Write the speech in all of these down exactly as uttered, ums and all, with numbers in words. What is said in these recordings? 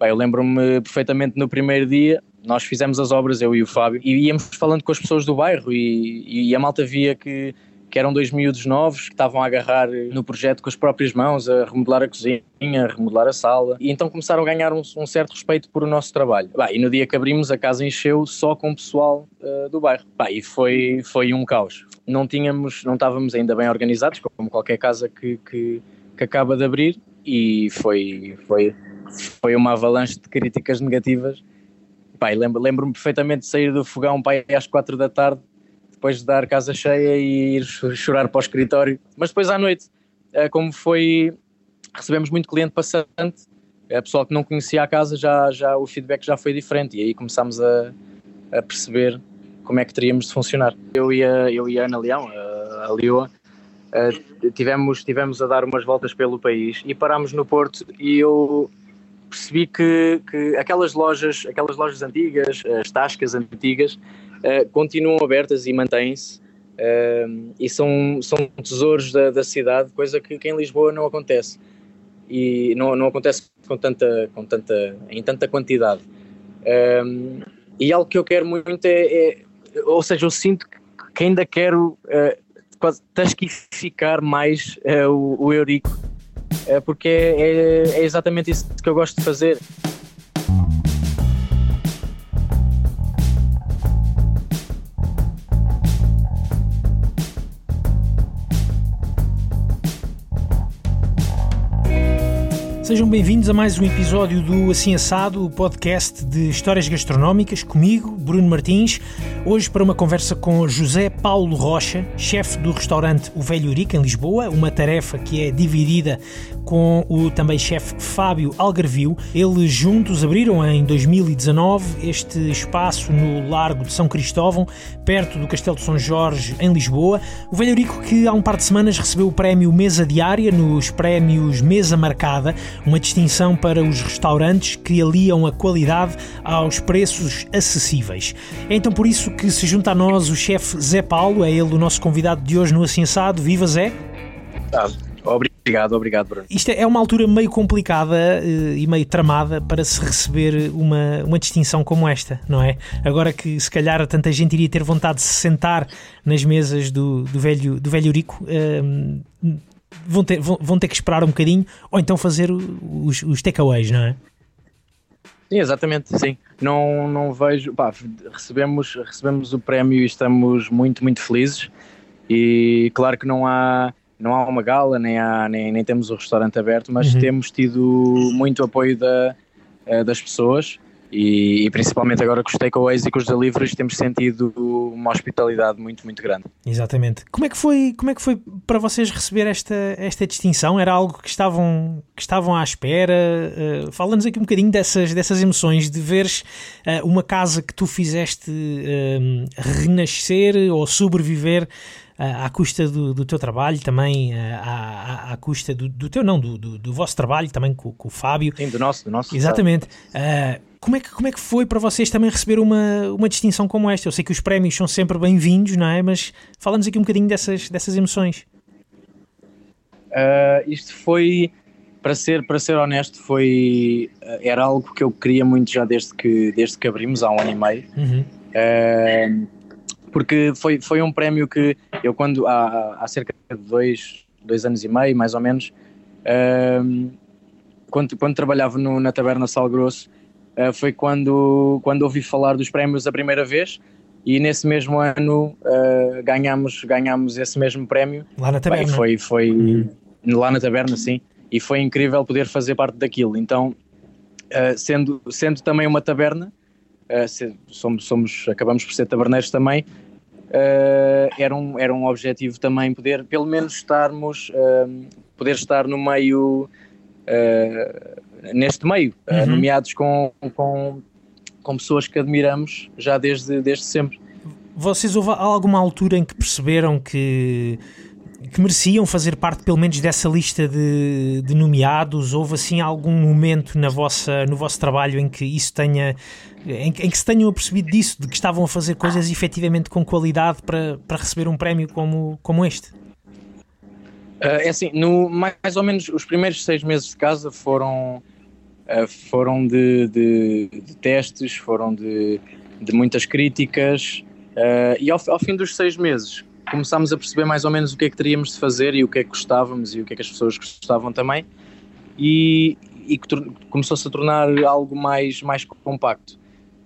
Bem, eu lembro-me perfeitamente no primeiro dia, nós fizemos as obras, eu e o Fábio, e íamos falando com as pessoas do bairro e, e a malta via que, que eram dois miúdos novos que estavam a agarrar no projeto com as próprias mãos, a remodelar a cozinha, a remodelar a sala, e então começaram a ganhar um, um certo respeito por o nosso trabalho. Bem, e no dia que abrimos, a casa encheu só com o pessoal uh, do bairro. Bem, e foi, foi um caos. Não tínhamos, não estávamos ainda bem organizados, como qualquer casa que, que, que acaba de abrir, e foi... foi Foi uma avalanche de críticas negativas. Pai, lembro, lembro-me perfeitamente de sair do fogão, pai, às quatro da tarde, depois de dar casa cheia e ir chorar para o escritório. Mas depois à noite, como foi, recebemos muito cliente passante, a pessoa que não conhecia a casa, já, já, o feedback já foi diferente, e aí começámos a, a perceber como é que teríamos de funcionar. Eu e a, eu e a Ana Leão, a, a Leoa, tivemos, tivemos a dar umas voltas pelo país e parámos no Porto, e eu... percebi que, que aquelas, lojas, aquelas lojas antigas, as tascas antigas, uh, continuam abertas e mantêm-se, uh, e são, são tesouros da, da cidade, coisa que, que em Lisboa não acontece, e não, não acontece com tanta, com tanta, em tanta quantidade. Uh, e algo que eu quero muito é, é, ou seja, eu sinto que ainda quero uh, quase tasquificar mais uh, o, o Eurico, porque é, é, é exatamente isso que eu gosto de fazer. Sejam bem-vindos a mais um episódio do Assim Assado, o podcast de histórias gastronómicas, comigo, Bruno Martins. Hoje para uma conversa com José Paulo Rocha, chefe do restaurante O Velho Eurico, em Lisboa, uma tarefa que é dividida com o também chefe Fábio Algarvio. Eles juntos abriram em dois mil e dezanove este espaço no Largo de São Cristóvão, perto do Castelo de São Jorge, em Lisboa. O Velho Eurico, que há um par de semanas recebeu o prémio Mesa Diária nos prémios Mesa Marcada, uma distinção para os restaurantes que aliam a qualidade aos preços acessíveis. É então por isso que se junta a nós o chefe Zé Paulo, é ele o nosso convidado de hoje no Assim Assado. Viva Zé! Ah, obrigado, obrigado Bruno. Isto é uma altura meio complicada e meio tramada para se receber uma, uma distinção como esta, não é? Agora que se calhar tanta gente iria ter vontade de se sentar nas mesas do, do, velho, do velho Eurico... Hum, Vão ter, vão, vão ter que esperar um bocadinho, ou então fazer os, os takeaways, não é? Sim, exatamente, sim. Não, não vejo... Pá, recebemos, recebemos o prémio e estamos muito, muito felizes. E claro que não há, não há uma gala, nem, há, nem, nem temos o restaurante aberto, mas uhum. temos tido muito apoio da, das pessoas. E, e principalmente agora com os takeaways e com os deliveries temos sentido uma hospitalidade muito, muito grande. Exatamente. Como é que foi, como é que foi para vocês receber esta, esta distinção? Era algo que estavam, que estavam à espera? Uh, fala-nos aqui um bocadinho dessas, dessas emoções, de veres uh, uma casa que tu fizeste uh, renascer ou sobreviver à custa do, do teu trabalho, também à, à, à custa do, do teu, não, do, do, do vosso trabalho, também com, com o Fábio. Sim, do nosso, do nosso. Exatamente. Uh, como, é que, como é que foi para vocês também receber uma, uma distinção como esta? Eu sei que os prémios são sempre bem-vindos, não é? Mas fala-nos aqui um bocadinho dessas, dessas emoções. Uh, isto foi, para ser, para ser honesto, foi, era algo que eu queria muito já desde que, desde que abrimos, há um ano e meio. Uhum. Uh, porque foi, foi um prémio que eu quando há, há cerca de dois, dois anos e meio, mais ou menos, uh, quando, quando trabalhava no, na taberna Sal Grosso, uh, foi quando, quando ouvi falar dos prémios a primeira vez, e nesse mesmo ano uh, ganhámos, ganhámos esse mesmo prémio. Lá na taberna. Bem, foi, foi, uhum. Lá na taberna, sim, e foi incrível poder fazer parte daquilo. Então, uh, sendo, sendo também uma taberna, Uh, se, somos, somos, acabamos por ser taberneiros também, uh, era, um, era um objetivo também poder, pelo menos estarmos, uh, poder estar no meio, uh, neste meio, uhum. uh, nomeados com, com, com pessoas que admiramos já desde, desde sempre. Vocês, houve alguma altura em que perceberam que... que mereciam fazer parte pelo menos dessa lista de, de nomeados? Houve assim algum momento na vossa, no vosso trabalho em que isso tenha em, em que se tenham apercebido disso, de que estavam a fazer coisas efetivamente com qualidade para, para receber um prémio como, como este? É assim, no, mais ou menos os primeiros seis meses de casa foram uh, foram de, de, de testes, foram de, de muitas críticas, uh, e ao, ao fim dos seis meses começámos a perceber mais ou menos o que é que teríamos de fazer e o que é que gostávamos e o que é que as pessoas gostavam também, e, e começou-se a tornar algo mais, mais compacto.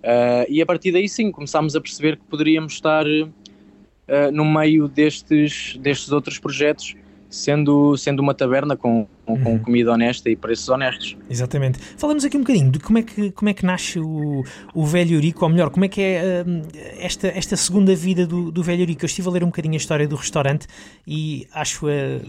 Uh, e a partir daí sim, começámos a perceber que poderíamos estar uh, no meio destes, destes outros projetos, sendo, sendo uma taberna com, com, com comida honesta e preços honestos. Exatamente. Falamos aqui um bocadinho de como é que, como é que nasce o, o Velho Eurico, ou melhor, como é que é uh, esta, esta segunda vida do, do Velho Eurico. Eu estive a ler um bocadinho a história do restaurante e acho-a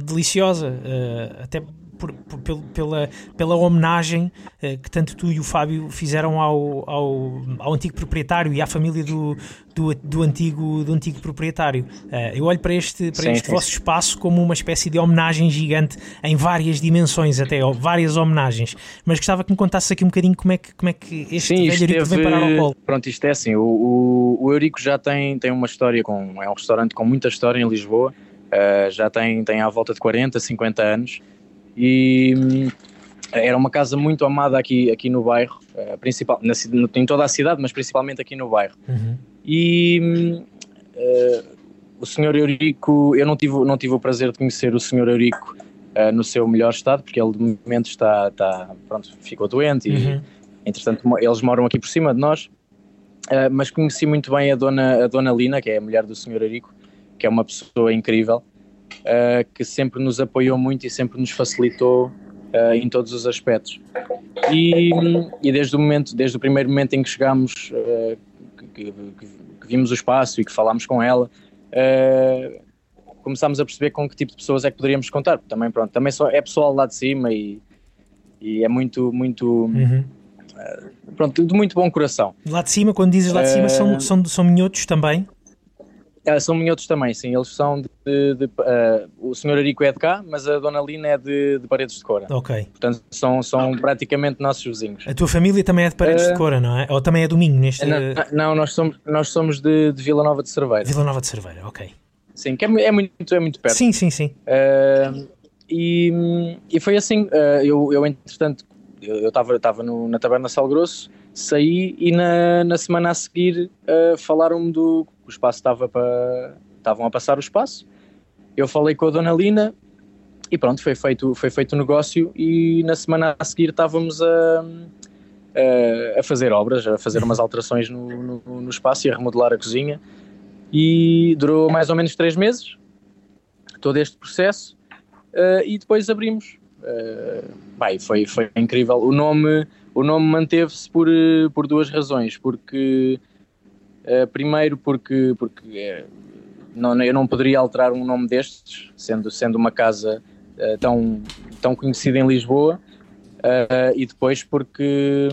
deliciosa, uh, até... Por, por, pela, pela homenagem eh, que tanto tu e o Fábio fizeram ao, ao, ao antigo proprietário e à família do, do, do, antigo, do antigo proprietário. Uh, eu olho para este, para sim, este sim. vosso espaço como uma espécie de homenagem gigante em várias dimensões, até ó, várias homenagens, mas gostava que me contasses aqui um bocadinho como é que, como é que este sim, Velho Eurico vem parar ao colo. Pronto, isto é assim, o, o, o Eurico já tem, tem uma história, com, é um restaurante com muita história em Lisboa, uh, já tem, tem à volta de quarenta, cinquenta anos. E era uma casa muito amada aqui, aqui no bairro, principal, na, em toda a cidade, mas principalmente aqui no bairro. Uhum. E uh, o senhor Eurico, eu não tive, não tive o prazer de conhecer o senhor Eurico uh, no seu melhor estado, porque ele de momento está, está pronto, ficou doente e, uhum. entretanto, eles moram aqui por cima de nós. Uh, mas conheci muito bem a dona, a dona Lina, que é a mulher do senhor Eurico, que é uma pessoa incrível. Uh, que sempre nos apoiou muito e sempre nos facilitou uh, em todos os aspectos. E, e desde o momento, desde o primeiro momento em que chegámos, uh, que, que, que vimos o espaço e que falámos com ela, uh, começámos a perceber com que tipo de pessoas é que poderíamos contar. Também, pronto, também só é pessoal lá de cima e, e é muito, muito... Uhum. Uh, pronto, de muito bom coração. Lá de cima, quando dizes lá de cima, uh, são, são, são minhotos também? São minhotos também, sim, eles são de, de, de uh, o senhor Eurico é de cá, mas a dona Lina é de, de Paredes de Coura. Ok. Portanto, são, são okay. praticamente nossos vizinhos. A tua família também é de Paredes uh, de Coura, não é? Ou também é do Minho? Neste... Não, não, nós somos, nós somos de, de Vila Nova de Cerveira. Vila Nova de Cerveira, ok. Sim, que é, é, muito, é muito perto. Sim, sim, sim. Uh, e, e foi assim, uh, eu, eu entretanto, eu estava na taberna Sal Grosso, saí e na, na semana a seguir uh, falaram-me do... O espaço estava para... Estavam a passar o espaço. Eu falei com a dona Lina e pronto, foi feito, foi feito o negócio e na semana a seguir estávamos a, a, a fazer obras, a fazer umas alterações no, no, no espaço e a remodelar a cozinha. E durou mais ou menos três meses, todo este processo, uh, e depois abrimos. Uh, bem, foi, foi incrível. O nome, o nome manteve-se por, por duas razões, porque... Uh, primeiro porque, porque uh, não, eu não poderia alterar um nome destes, sendo, sendo uma casa uh, tão, tão conhecida em Lisboa, uh, uh, e depois porque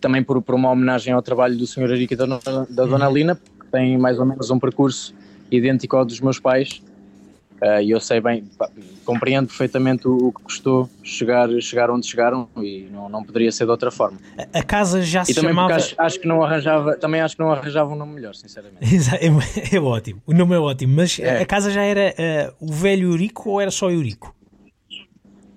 também por, por uma homenagem ao trabalho do senhor Eurico e da, da dona Lina, que tem mais ou menos um percurso idêntico ao dos meus pais, uh, e eu sei bem, compreendo perfeitamente o, o que custou chegar, chegar onde chegaram e não, não poderia ser de outra forma. A, a casa já se e chamava... Também acho, acho que não arranjava, também acho que não arranjava um nome melhor, sinceramente. É, é ótimo, o nome é ótimo, mas é. A casa já era uh, o Velho Eurico ou era só Eurico?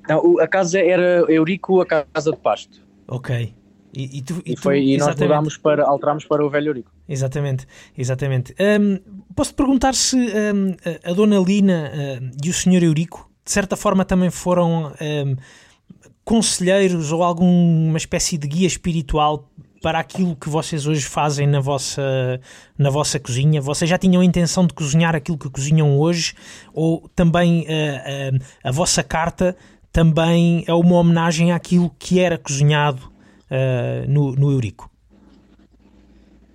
Não, a casa era Eurico, a casa de pasto. Ok. E, e, tu, e, tu, e, foi, e nós mudámos para, alterámos para o Velho Eurico. Exatamente, exatamente. Um, posso-te perguntar se um, a dona Lina um, e o senhor Eurico, de certa forma, também foram um, conselheiros ou alguma espécie de guia espiritual para aquilo que vocês hoje fazem na vossa, na vossa cozinha? Vocês já tinham a intenção de cozinhar aquilo que cozinham hoje? Ou também uh, uh, a vossa carta também é uma homenagem àquilo que era cozinhado Uh, no, no Eurico?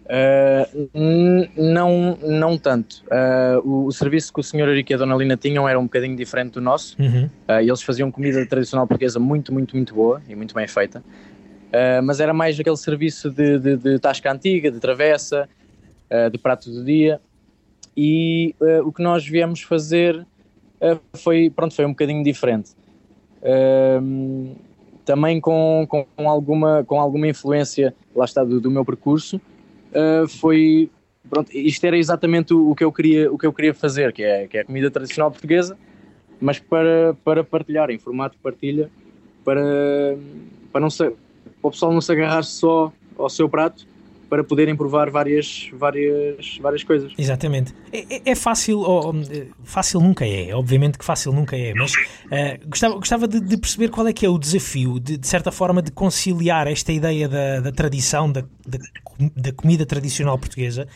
Uh, n- não, não tanto. Uh, o, o serviço que o senhor Eurico e a dona Lina tinham era um bocadinho diferente do nosso. Uhum. Uh, eles faziam comida tradicional portuguesa muito, muito, muito boa e muito bem feita. Uh, mas era mais aquele serviço de, de, de tasca antiga, de travessa, uh, de prato do dia. E uh, o que nós viemos fazer uh, foi, pronto, foi um bocadinho diferente. Uh, Também com, com, com, alguma, com alguma influência, lá está, do, do meu percurso, uh, foi, pronto, isto era exatamente o, o, que eu queria, o que eu queria fazer, que é, que é a comida tradicional portuguesa, mas para, para partilhar, em formato de partilha, para, para, não se, para o pessoal não se agarrar só ao seu prato, para poderem provar várias, várias, várias coisas. Exatamente. É, é fácil, ou, fácil nunca é, obviamente que fácil nunca é, mas uh, gostava, gostava de, de perceber qual é que é o desafio, de, de certa forma, de conciliar esta ideia da, da tradição, da, da, da comida tradicional portuguesa,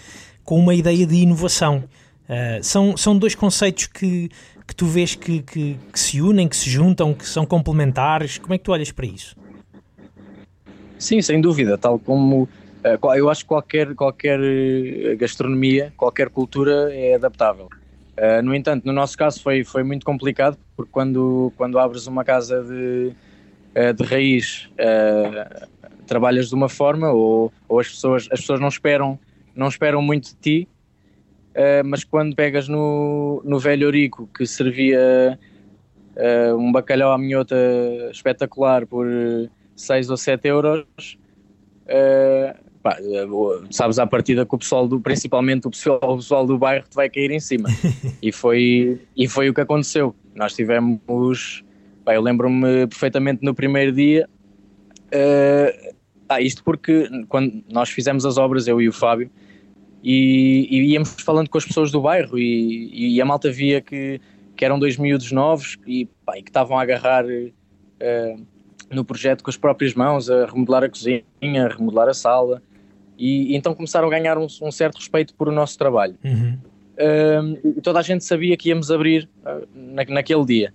com uma ideia de inovação. Uh, são, são dois conceitos que, que tu vês que, que, que se unem, que se juntam, que são complementares. Como é que tu olhas para isso? Sim, sem dúvida, tal como... Eu acho que qualquer, qualquer gastronomia, qualquer cultura é adaptável. No entanto, no nosso caso foi, foi muito complicado, porque quando, quando abres uma casa de, de raiz, trabalhas de uma forma, ou, ou as pessoas, as pessoas não, esperam, não esperam muito de ti, mas quando pegas no, no Velho Eurico, que servia um bacalhau à minhota espetacular por seis ou sete euros... Pá, sabes à partida que o pessoal do, principalmente o pessoal, o pessoal do bairro te vai cair em cima e, foi, e foi o que aconteceu. Nós tivemos, pá, eu lembro-me perfeitamente no primeiro dia, uh, ah, isto porque quando nós fizemos as obras, eu e o Fábio, e, e íamos falando com as pessoas do bairro e, e a malta via que, que eram dois miúdos novos e, pá, e que estavam a agarrar uh, no projeto com as próprias mãos, a remodelar a cozinha, a remodelar a sala, e, e então começaram a ganhar um, um certo respeito por o nosso trabalho. Uhum. Um, toda a gente sabia que íamos abrir na, naquele dia.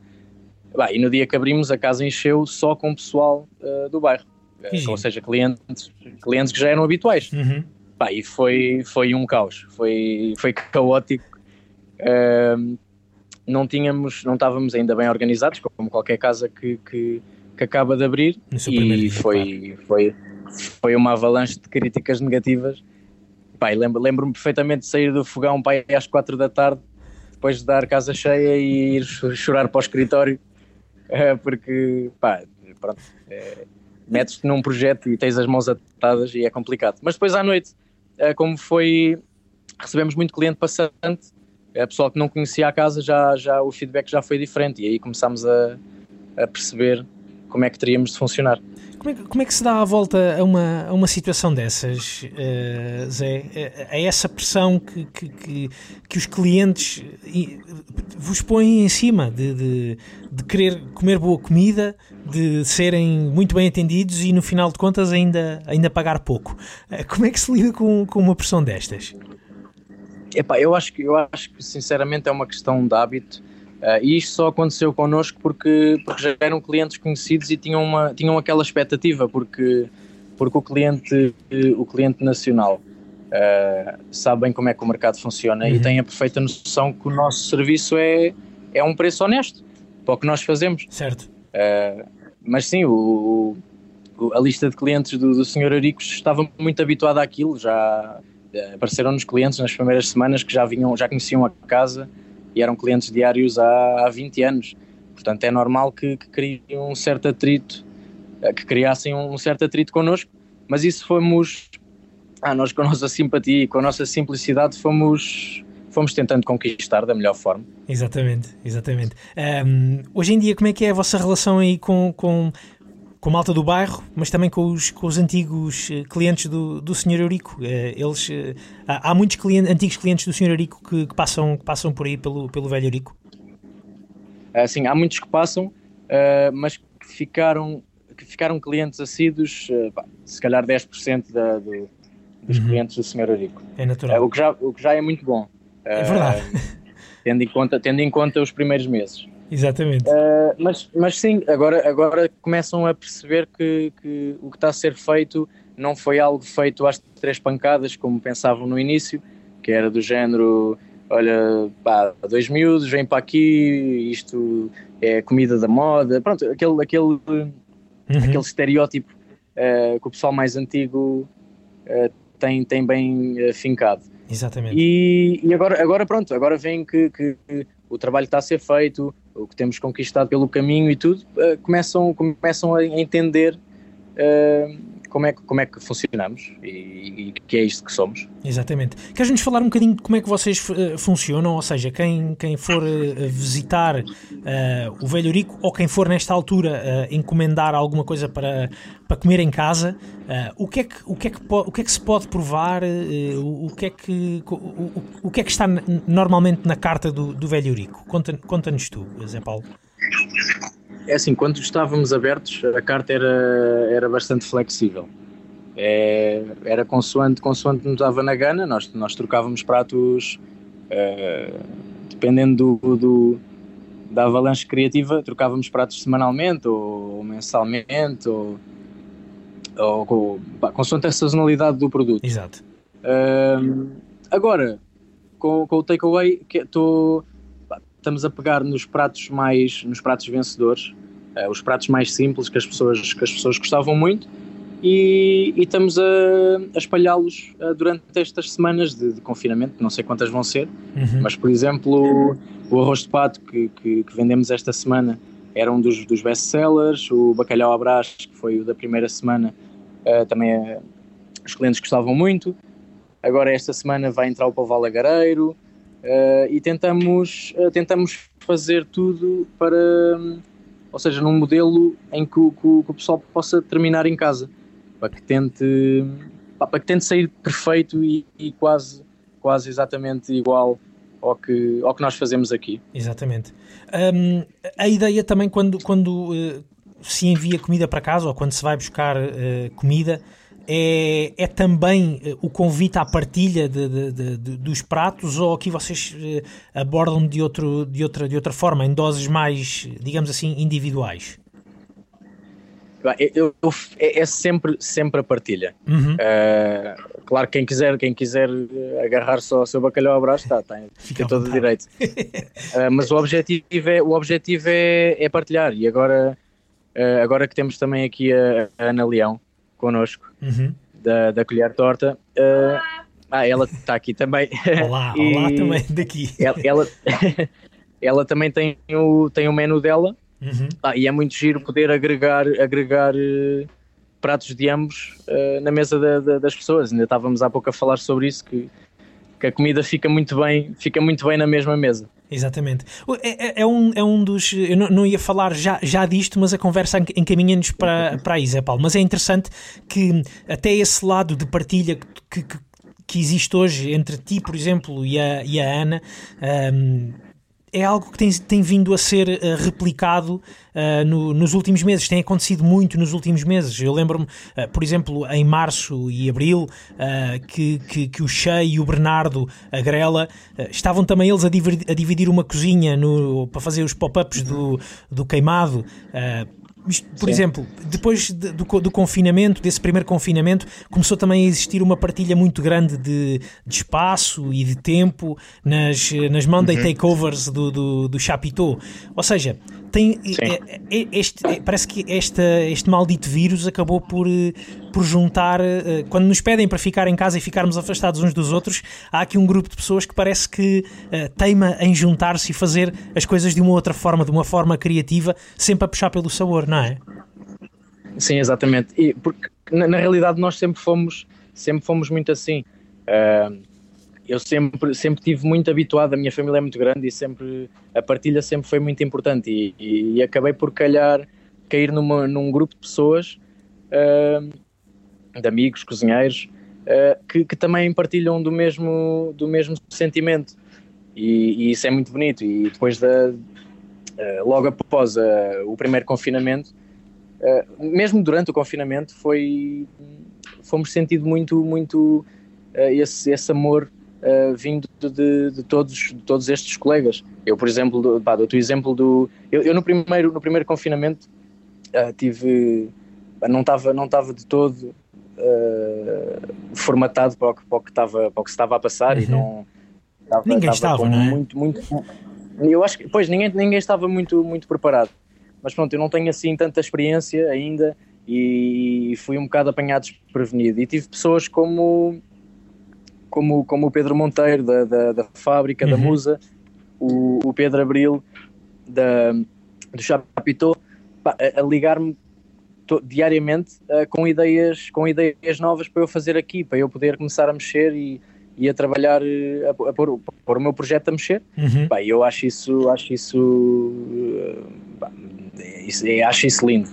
Bah, e no dia que abrimos, a casa encheu só com o pessoal uh, do bairro, uhum. ou seja, clientes, clientes que já eram habituais. Uhum. Bah, e foi, foi um caos, foi, foi caótico. Um, não tínhamos, não estávamos ainda bem organizados, como qualquer casa que... que que acaba de abrir, e foi, foi, foi uma avalanche de críticas negativas. Pai, lembro, lembro-me perfeitamente de sair do fogão, pai, às quatro da tarde, depois de dar casa cheia e ir chorar para o escritório, porque, pá, pronto, é, metes-te num projeto e tens as mãos atadas e é complicado. Mas depois à noite, como foi, recebemos muito cliente passante, a pessoa que não conhecia a casa, já, já, o feedback já foi diferente, e aí começámos a, a perceber como é que teríamos de funcionar. Como é que, como é que se dá a volta a uma, a uma situação dessas, uh, Zé? A, a essa pressão que, que, que, que os clientes vos põem em cima, de, de, de querer comer boa comida, de serem muito bem atendidos e no final de contas ainda, ainda pagar pouco. Uh, como é que se lida com, com uma pressão destas? Epá, eu acho que, eu acho que sinceramente é uma questão de hábito. Uh, e isto só aconteceu connosco porque, porque já eram clientes conhecidos e tinham, uma, tinham aquela expectativa, porque, porque o, cliente, o cliente nacional uh, sabe bem como é que o mercado funciona, uhum. e tem a perfeita noção que o nosso serviço é, é um preço honesto para o que nós fazemos. Certo. Uh, mas sim, o, o, a lista de clientes do, do senhor Eurico estava muito habituada àquilo, já apareceram-nos clientes nas primeiras semanas que já, vinham, já conheciam a casa, e eram clientes diários há, há vinte anos, portanto é normal que, que criem um certo atrito, que criassem um certo atrito connosco, mas isso fomos, ah, nós com a nossa simpatia e com a nossa simplicidade fomos, fomos tentando conquistar da melhor forma. Exatamente, exatamente. Um, hoje em dia como é que é a vossa relação aí com, com, com a malta do bairro, mas também com os, com os antigos clientes do, do senhor Eurico? Eles... Há muitos clientes, antigos clientes do senhor Eurico que, que, passam, que passam por aí pelo, pelo Velho Eurico? Ah, sim, há muitos que passam, uh, mas que ficaram, que ficaram clientes assíduos, uh, pá, se calhar dez por cento da, do, dos uhum. clientes do senhor Eurico. É natural. Uh, o, que já, o que já é muito bom. Uh, é verdade. Uh, tendo, em conta, tendo em conta os primeiros meses. Exatamente. Uh, mas, mas sim, agora, agora começam a perceber que, que o que está a ser feito não foi algo feito às três pancadas, como pensavam no início, que era do género, olha, pá, dois miúdos, vem para aqui, isto é comida da moda, pronto, aquele, aquele, uhum. aquele estereótipo uh, que o pessoal mais antigo uh, tem, tem bem uh, fincado. Exatamente. E, e agora, agora pronto, agora vem que, que o trabalho que está a ser feito, o que temos conquistado pelo caminho e tudo, uh, começam, começam a entender uh, como é, como é que funcionamos e, e que é isto que somos. Exatamente. Queres-nos falar um bocadinho de como é que vocês uh, funcionam? Ou seja, quem, quem for uh, visitar uh, o Velho Eurico, ou quem for nesta altura uh, encomendar alguma coisa para, para comer em casa, uh, o, que é que, o, que é que po- o que é que se pode provar? Uh, o, que é que, o, o, o que é que está n- normalmente na carta do, do Velho Eurico? Conta, conta-nos tu, José Paulo. É assim, quando estávamos abertos, a carta era, era bastante flexível. É, era consoante, consoante nos dava na gana, nós, nós trocávamos pratos, uh, dependendo do, do, da avalanche criativa, trocávamos pratos semanalmente, ou, ou mensalmente, ou, ou, ou pá, consoante a sazonalidade do produto. Exato. Uh, agora, com, com o takeaway, estou... Estamos a pegar nos pratos mais, nos pratos vencedores, uh, os pratos mais simples que as pessoas, que as pessoas gostavam muito, e, e estamos a, a espalhá-los uh, durante estas semanas de, de confinamento, não sei quantas vão ser, uhum. mas, por exemplo, o, o arroz de pato que, que, que vendemos esta semana era um dos, dos best-sellers, o bacalhau à Brás, que foi o da primeira semana, uh, também uh, os clientes gostavam muito. Agora esta semana vai entrar o pavão lagareiro. Uh, e tentamos, uh, tentamos fazer tudo para, um, ou seja, num modelo em que o, que o pessoal possa terminar em casa, para que tente, para que tente sair perfeito e, e quase, quase exatamente igual ao que, ao que nós fazemos aqui. Exatamente. Um, a ideia também quando, quando uh, se envia comida para casa, ou quando se vai buscar uh, comida, É, é também o convite à partilha de, de, de, de, dos pratos, ou aqui vocês abordam de, outro, de, outra, de outra forma, em doses mais, digamos assim, individuais? Eu, eu, é sempre, sempre a partilha. Uhum. Uh, claro, quem quiser, quem quiser agarrar só o seu bacalhau à Brás, está, tem tá, todo o direito. Uh, mas o objetivo, é, o objetivo é, é partilhar. E agora, uh, agora que temos também aqui a, a Ana Leão connosco, uhum. da, da Colher de Torta. Uh, ah, ela está aqui também. Olá, e olá também daqui. Ela, ela, ela também tem o, tem o menu dela, uhum. ah, e é muito giro poder agregar, agregar uh, pratos de ambos uh, na mesa da, da, das pessoas. Ainda estávamos há pouco a falar sobre isso, que, que a comida fica muito bem, fica muito bem na mesma mesa. Exatamente. É, é, um, é um dos... Eu não, não ia falar já, já disto, mas a conversa encaminha-nos para, para aí, Zé Paulo. Mas é interessante que até esse lado de partilha que, que, que existe hoje entre ti, por exemplo, e a, e a Ana... Um, é algo que tem, tem vindo a ser uh, replicado uh, no, nos últimos meses, tem acontecido muito nos últimos meses. Eu lembro-me, uh, por exemplo, em março e abril, uh, que, que, que o Che e o Bernardo, a Grela, uh, estavam também eles a, dividir, a dividir uma cozinha no, para fazer os pop-ups do, do queimado. Uh, Por Sim. exemplo, depois de, do, do confinamento, desse primeiro confinamento, começou também a existir uma partilha muito grande de, de espaço e de tempo nas, nas Monday uhum. takeovers do, do, do Chapitô. Ou seja, tem, este, parece que esta, este maldito vírus acabou por, por juntar... Quando nos pedem para ficar em casa e ficarmos afastados uns dos outros, há aqui um grupo de pessoas que parece que uh, teima em juntar-se e fazer as coisas de uma outra forma, de uma forma criativa, sempre a puxar pelo sabor. Não é? Sim, exatamente. E porque na, na realidade nós sempre fomos, sempre fomos muito assim. Uh, eu sempre, sempre tive muito habituado, a minha família é muito grande e sempre a partilha sempre foi muito importante, e, e, e acabei por calhar cair numa, num grupo de pessoas, uh, de amigos, cozinheiros, uh, que, que também partilham do mesmo, do mesmo sentimento, e, e isso é muito bonito. E depois da... Uh, logo após uh, o primeiro confinamento, uh, mesmo durante o confinamento, foi, fomos sentindo muito, muito uh, esse, esse amor uh, vindo de, de, todos, de todos estes colegas. Eu, por exemplo, do, pá, dou-te o exemplo do... Eu, eu no, primeiro, no primeiro confinamento uh, tive, não estava não estava de todo uh, formatado para o, que, para, o que estava, para o que se estava a passar, uhum. e não... Estava, Ninguém estava, estava não é? Muito, muito... Eu acho que, pois, ninguém, ninguém estava muito, muito preparado, mas pronto, eu não tenho assim tanta experiência ainda, e fui um bocado apanhado desprevenido, e tive pessoas como, como, como o Pedro Monteiro da, da, da fábrica, uhum. da Musa, o, o Pedro Abril da, do Chapitô, a, a ligar-me to, diariamente uh, com, ideias, com ideias novas para eu fazer aqui, para eu poder começar a mexer e, e a trabalhar, a, a pôr, pôr o meu projeto a mexer. Uhum. Bem, eu acho isso, acho isso, uh, isso, acho isso lindo.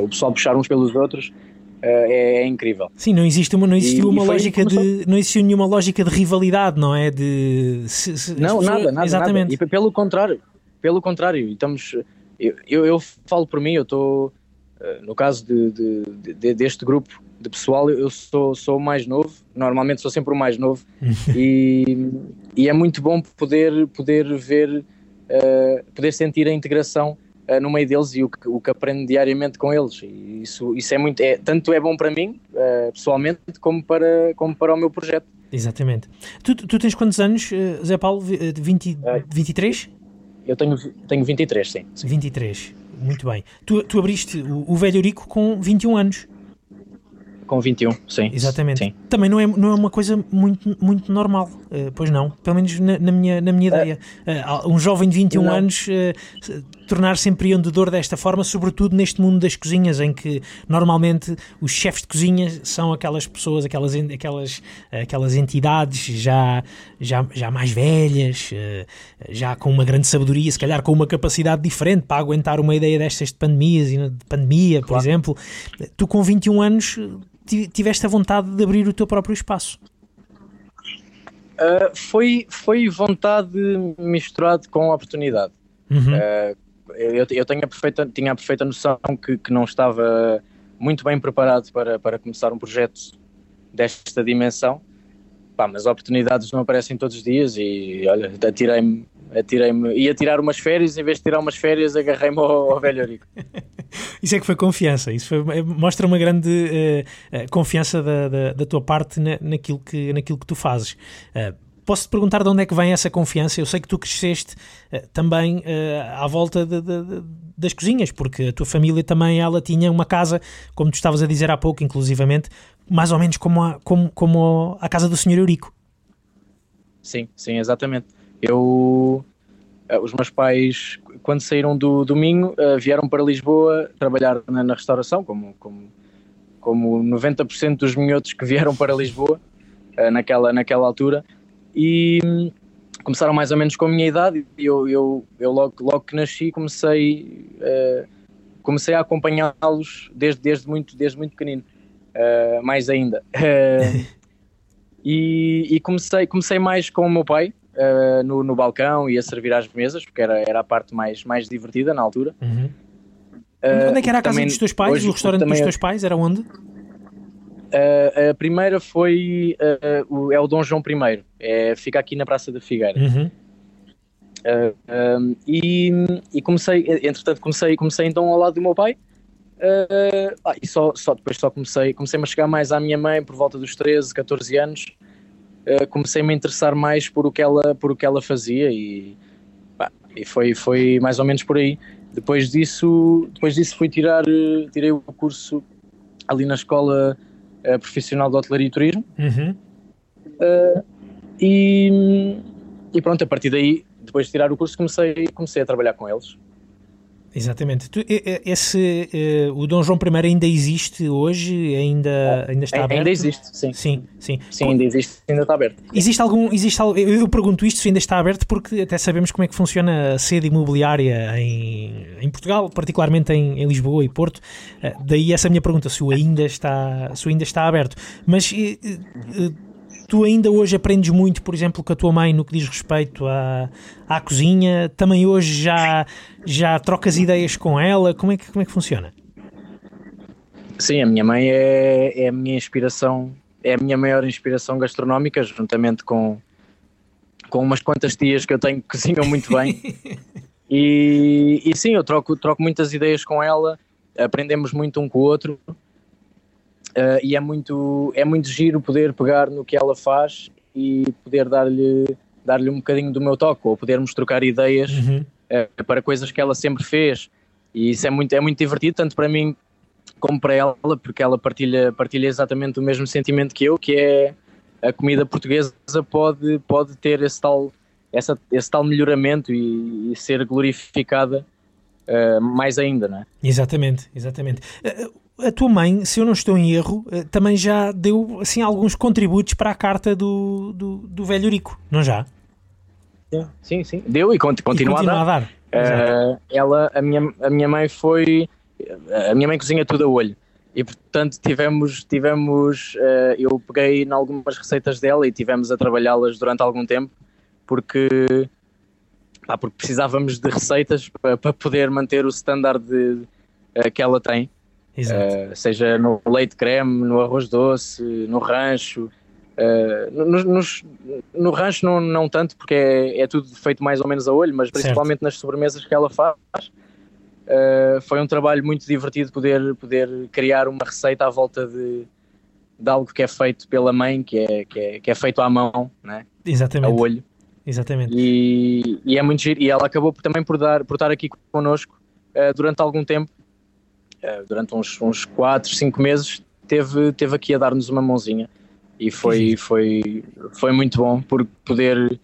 Uh, o pessoal puxar uns pelos outros. É, é incrível. Sim, não existe uma, não existiu e, uma e lógica de, não existiu nenhuma lógica de rivalidade, não é? De se, se, não, pessoas, nada, nada, exatamente. Nada. E pelo contrário, pelo contrário, estamos. Eu, eu, eu falo por mim, eu estou no caso de, de, de, deste grupo de pessoal, eu sou, sou o mais novo. Normalmente sou sempre o mais novo e, e é muito bom poder, poder ver, uh, poder sentir a integração no meio deles e o que, o que aprendo diariamente com eles, e isso, isso é muito, é, tanto é bom para mim, uh, pessoalmente, como para, como para o meu projeto. Exatamente. Tu, tu tens quantos anos, José Paulo? vinte, vinte e três? Eu tenho, tenho vinte e três, sim. sim. vinte e três, muito bem. Tu, tu abriste o, o Velho Eurico com vinte e um anos. Com vinte e um, sim. Exatamente. Sim. Também não é, não é uma coisa muito, muito normal, uh, pois não? Pelo menos na, na minha, na minha ideia. Uh, um jovem de vinte e um não. anos uh, tornar-se empreendedor desta forma, sobretudo neste mundo das cozinhas, em que normalmente os chefes de cozinha são aquelas pessoas, aquelas, aquelas, aquelas entidades já, já, já mais velhas, uh, já com uma grande sabedoria, se calhar com uma capacidade diferente para aguentar uma ideia destas de pandemias, de pandemia, por claro. exemplo. Tu com vinte e um anos... tiveste a vontade de abrir o teu próprio espaço? Uh, foi, foi vontade misturada com oportunidade. Uhum. Uh, eu eu tenho a perfeita, tinha a perfeita noção que, que não estava muito bem preparado para, para começar um projeto desta dimensão. Pá, mas oportunidades não aparecem todos os dias e, olha, atirei-me, atirei-me, ia tirar umas férias, em vez de tirar umas férias, agarrei-me ao, ao Velho Eurico. Isso é que foi confiança, isso foi, mostra uma grande uh, confiança da, da, da tua parte na, naquilo, que, naquilo que tu fazes. Uh, Posso-te perguntar de onde é que vem essa confiança? Eu sei que tu cresceste uh, também uh, à volta de, de, de, das cozinhas, porque a tua família também, ela tinha uma casa, como tu estavas a dizer há pouco, inclusivamente, mais ou menos como a, como, como a casa do senhor Eurico. Sim, sim, exatamente. Eu, os meus pais, quando saíram do, do Minho, vieram para Lisboa trabalhar na, na restauração, como, como, como noventa por cento dos minhotos que vieram para Lisboa naquela, naquela altura, e começaram mais ou menos com a minha idade. Eu, eu, eu logo, logo que nasci comecei, uh, comecei a acompanhá-los desde, desde, muito, desde muito pequenino, uh, mais ainda. Uh, e e comecei, comecei mais com o meu pai. Uh, no, no balcão e a servir às mesas, porque era, era a parte mais, mais divertida na altura. Uhum. Uh, onde é que era a casa dos teus pais? Hoje, o restaurante dos teus pais era onde? Uh, a primeira foi uh, uh, é o Dom João I, é, fica aqui na Praça da Figueira. Uhum. Uh, um, e, e comecei, entretanto comecei, comecei então ao lado do meu pai, uh, ah, e só, só depois só comecei, comecei a chegar mais à minha mãe por volta dos treze, catorze anos. Uh, comecei-me a interessar mais por o que ela, por o que ela fazia e, pá, e foi, foi mais ou menos por aí. Depois disso, depois disso fui tirar, tirei o curso ali na Escola uh, Profissional de Hotelaria e Turismo. Uhum. uh, e, e pronto, a partir daí, depois de tirar o curso, comecei, comecei a trabalhar com eles. Exatamente. Tu, esse, uh, o Dom João I ainda existe hoje? Ainda, ainda está aberto? Ainda existe, sim. Sim, sim. sim ainda existe, ainda está aberto. Existe algum, existe, eu pergunto isto se ainda está aberto, porque até sabemos como é que funciona a sede imobiliária em, em Portugal, particularmente em, em Lisboa e Porto. Uh, daí essa minha pergunta, se o ainda está, se o ainda está aberto. Mas... Uh, uh, tu ainda hoje aprendes muito, por exemplo, com a tua mãe no que diz respeito à, à cozinha? Também hoje já, já trocas ideias com ela? Como é que, como é que funciona? Sim, a minha mãe é, é a minha inspiração, é a minha maior inspiração gastronómica, juntamente com, com umas quantas tias que eu tenho que cozinham muito bem. e, e sim, eu troco, troco muitas ideias com ela, aprendemos muito um com o outro. Uh, e é muito, é muito giro poder pegar no que ela faz e poder dar-lhe, dar-lhe um bocadinho do meu toque, ou podermos trocar ideias. Uhum. uh, para coisas que ela sempre fez, e isso é muito, é muito divertido, tanto para mim como para ela, porque ela partilha, partilha exatamente o mesmo sentimento que eu, que é a comida portuguesa pode, pode ter esse tal, essa, esse tal melhoramento e, e ser glorificada uh, mais ainda, não é? Exatamente, exatamente. Uh, a tua mãe, se eu não estou em erro, também já deu assim, alguns contributos para a carta do, do, do Velho Eurico, não já? Sim, sim, deu e continua, e continua a dar. A dar. Uh, ela, a, minha, a minha mãe foi... A minha mãe cozinha tudo a olho. E, portantanto, tivemos... tivemos uh, eu peguei em algumas receitas dela e tivemos a trabalhá-las durante algum tempo, porque, pá, porque precisávamos de receitas para, para poder manter o standard de, uh, que ela tem. Exato. Uh, seja no leite creme, no arroz doce, no rancho... Uh, nos, nos, no rancho não, não tanto, porque é, é tudo feito mais ou menos a olho, mas principalmente certo. Nas sobremesas que ela faz. Uh, foi um trabalho muito divertido poder, poder criar uma receita à volta de, de algo que é feito pela mãe, que é, que é, que é feito à mão, né? Exatamente. A olho. Exatamente. E, e é muito giro. E ela acabou também por, dar, por estar aqui connosco uh, durante algum tempo, uh, durante uns, uns quatro, cinco meses, teve, teve aqui a dar-nos uma mãozinha. E foi, foi, foi muito bom por poder,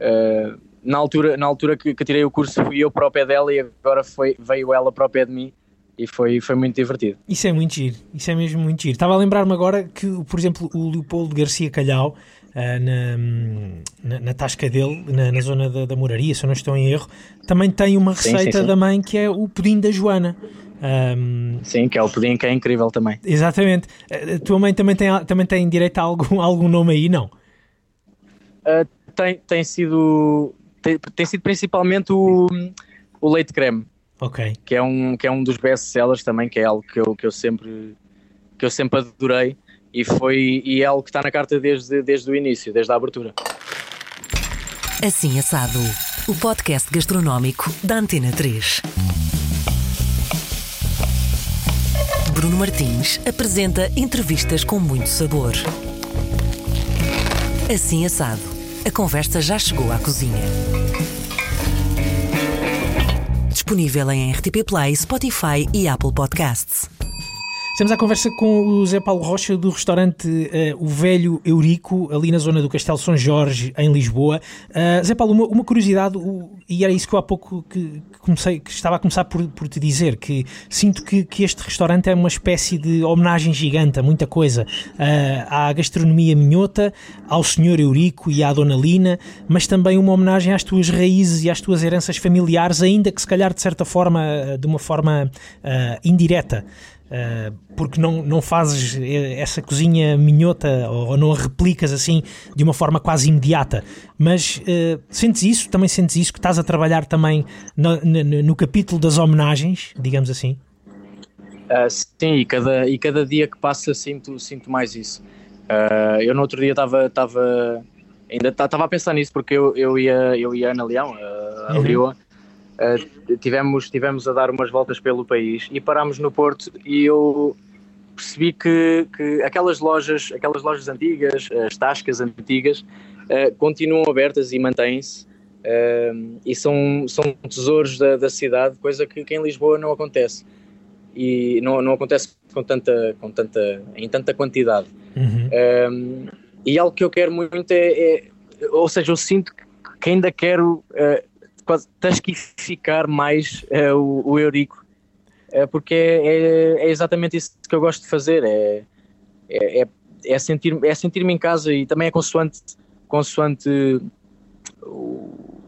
uh, na altura, na altura que, que tirei o curso fui eu para o pé dela e agora foi, veio ela para o pé de mim e foi, foi muito divertido. Isso é muito giro, isso é mesmo muito giro. Estava a lembrar-me agora que, por exemplo, o Leopoldo Garcia Calhau, uh, na, na, na tasca dele, na, na zona da, da Moraria, se eu não estou em erro, também tem uma receita sim, sim, sim. da mãe que é o pudim da Joana. Um... Sim, que é o pudim que é incrível também. Exatamente. A tua mãe também tem, também tem direito a algum, algum nome aí, não? Uh, tem, tem, sido, tem, tem sido principalmente o, o leite creme. Ok. Que é um, que é um dos best-sellers também, que é algo que eu, que eu, sempre, que eu sempre adorei e, foi, e é algo que está na carta desde, desde o início, desde a abertura. Assim Assado, o podcast gastronómico da Antena três. Bruno Martins apresenta entrevistas com muito sabor. Assim Assado, a conversa já chegou à cozinha. Disponível em R T P Play, Spotify e Apple Podcasts. Estamos à conversa com o José Paulo Rocha do restaurante uh, O Velho Eurico, ali na zona do Castelo de São Jorge, em Lisboa. Uh, José Paulo, uma, uma curiosidade, o, e era isso que eu há pouco que, que comecei, que estava a começar por, por te dizer, que sinto que, que este restaurante é uma espécie de homenagem gigante a muita coisa, uh, à gastronomia minhota, ao senhor Eurico e à Dona Lina, mas também uma homenagem às tuas raízes e às tuas heranças familiares, ainda que se calhar de certa forma, de uma forma uh, indireta. Porque não, não fazes essa cozinha minhota ou não a replicas assim de uma forma quase imediata, mas uh, sentes isso? Também sentes isso? Que estás a trabalhar também no, no, no capítulo das homenagens, digamos assim? Uh, sim, e cada, e cada dia que passa sinto, sinto mais isso. Uh, eu no outro dia estava estava ainda estava a pensar nisso porque eu, eu, e, a, eu e a Ana Leão, a, a uhum. Leoa, Uh, tivemos, tivemos a dar umas voltas pelo país e parámos no Porto e eu percebi que, que aquelas, lojas, aquelas lojas antigas, as tascas antigas, uh, continuam abertas e mantêm-se uh, e são, são tesouros da, da cidade, coisa que, que em Lisboa não acontece e não, não acontece com tanta, com tanta, em tanta quantidade. Uhum. Uh, e algo que eu quero muito é, é, ou seja, eu sinto que ainda quero... Uh, quase tasquificar mais uh, o, o Eurico, uh, porque é, é, é exatamente isso que eu gosto de fazer, é, é, é, sentir, é sentir-me em casa e também é consoante, consoante uh,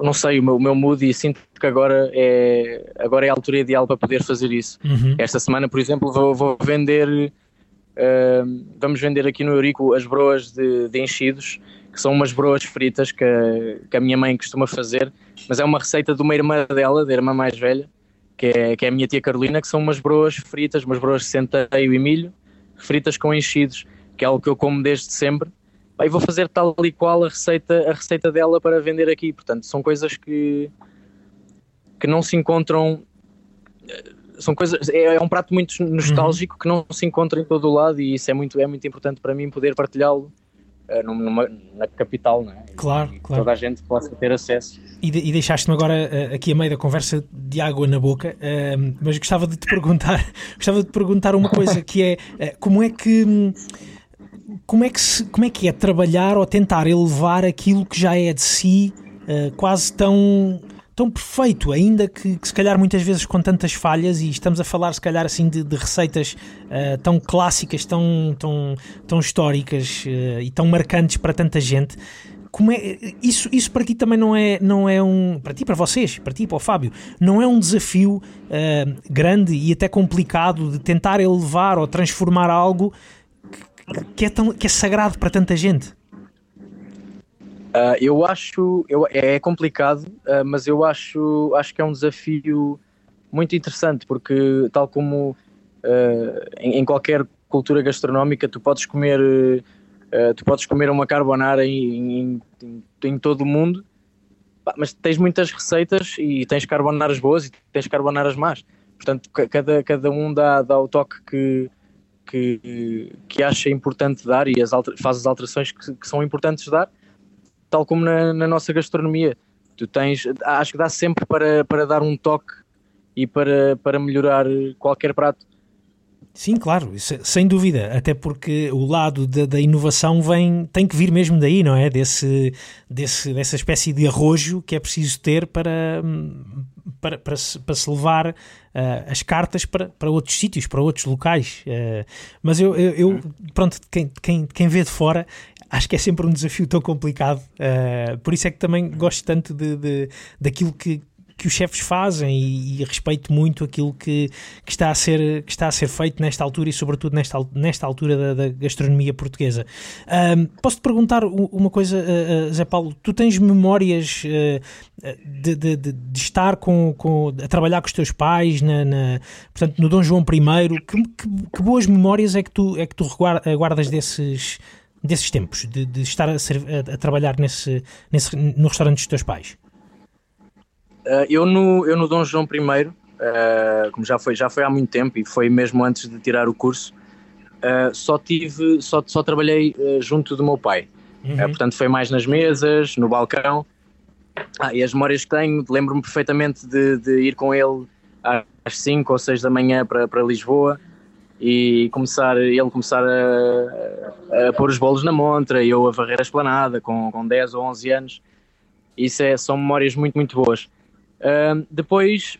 não sei, o meu, o meu mood e sinto que agora é, agora é a altura ideal para poder fazer isso. Uhum. Esta semana, por exemplo, vou, vou vender, uh, vamos vender aqui no Eurico as broas de, de enchidos, que são umas broas fritas que a, que a minha mãe costuma fazer, mas é uma receita de uma irmã dela, da irmã mais velha, que é, que é a minha tia Carolina, que são umas broas fritas, umas broas de centeio e milho, fritas com enchidos, que é algo que eu como desde sempre, e vou fazer tal e qual a receita, a receita dela para vender aqui. Portanto, são coisas que, que não se encontram, são coisas, é, é um prato muito nostálgico que não se encontra em todo o lado e isso é muito, é muito importante para mim poder partilhá-lo. Numa, na capital, não é? Claro, e claro. Toda a gente possa ter acesso. E, de, e deixaste-me agora uh, aqui a meio da conversa de água na boca, uh, mas gostava de te perguntar, gostava de te perguntar uma coisa que é uh, como é que como é que se, como é que é trabalhar ou tentar elevar aquilo que já é de si uh, quase tão tão perfeito, ainda que, que se calhar muitas vezes com tantas falhas, e estamos a falar se calhar assim de, de receitas uh, tão clássicas, tão, tão, tão históricas uh, e tão marcantes para tanta gente. Como é, isso, isso para ti também não é, não é um... Para ti, para vocês, para ti, para o Fábio, não é um desafio uh, grande e até complicado de tentar elevar ou transformar algo que, que, é, tão, que é sagrado para tanta gente? Uh, eu acho... Eu, é complicado, uh, mas eu acho, acho que é um desafio muito interessante, porque tal como uh, em, em qualquer cultura gastronómica tu podes comer... Uh, Uh, tu podes comer uma carbonara em, em, em todo o mundo, mas tens muitas receitas e tens carbonaras boas e tens carbonaras más. Portanto, cada, cada um dá, dá o toque que, que, que acha importante dar e as alter, faz as alterações que, que são importantes dar, tal como na, na nossa gastronomia. Tu tens, acho que dá sempre para, para dar um toque e para, para melhorar qualquer prato. Sim, claro, sem dúvida, até porque o lado da, da inovação vem, tem que vir mesmo daí, não é? Desse, desse, dessa espécie de arrojo que é preciso ter para, para, para, se, para se levar uh, as cartas para, para outros sítios, para outros locais. Uh, mas eu, eu, eu pronto, quem, quem, quem vê de fora... Acho que é sempre um desafio tão complicado, uh, por isso é que também gosto tanto de, de, daquilo que... que os chefes fazem e, e respeito muito aquilo que, que, está a ser, que está a ser feito nesta altura e sobretudo nesta, nesta altura da, da gastronomia portuguesa. Um, posso-te perguntar uma coisa, uh, uh, Zé Paulo, tu tens memórias uh, de, de, de, de estar com, com, a trabalhar com os teus pais na, na, portanto, no Dom João I, que, que, que boas memórias é que tu, é que tu guardas desses, desses tempos, de, de estar a, ser, a, a trabalhar nesse, nesse, no restaurante dos teus pais? Eu no, eu no Dom João I, uh, como já foi, já foi há muito tempo e foi mesmo antes de tirar o curso, uh, só, tive, só, só trabalhei uh, junto do meu pai. Uhum. Uh, portanto, foi mais nas mesas, no balcão. Ah, e as memórias que tenho, lembro-me perfeitamente de, de ir com ele às cinco ou seis da manhã para, para Lisboa e começar, ele começar a, a pôr os bolos na montra e eu a varrer a esplanada com, com dez ou onze anos. Isso é, são memórias muito, muito boas. Uh, depois,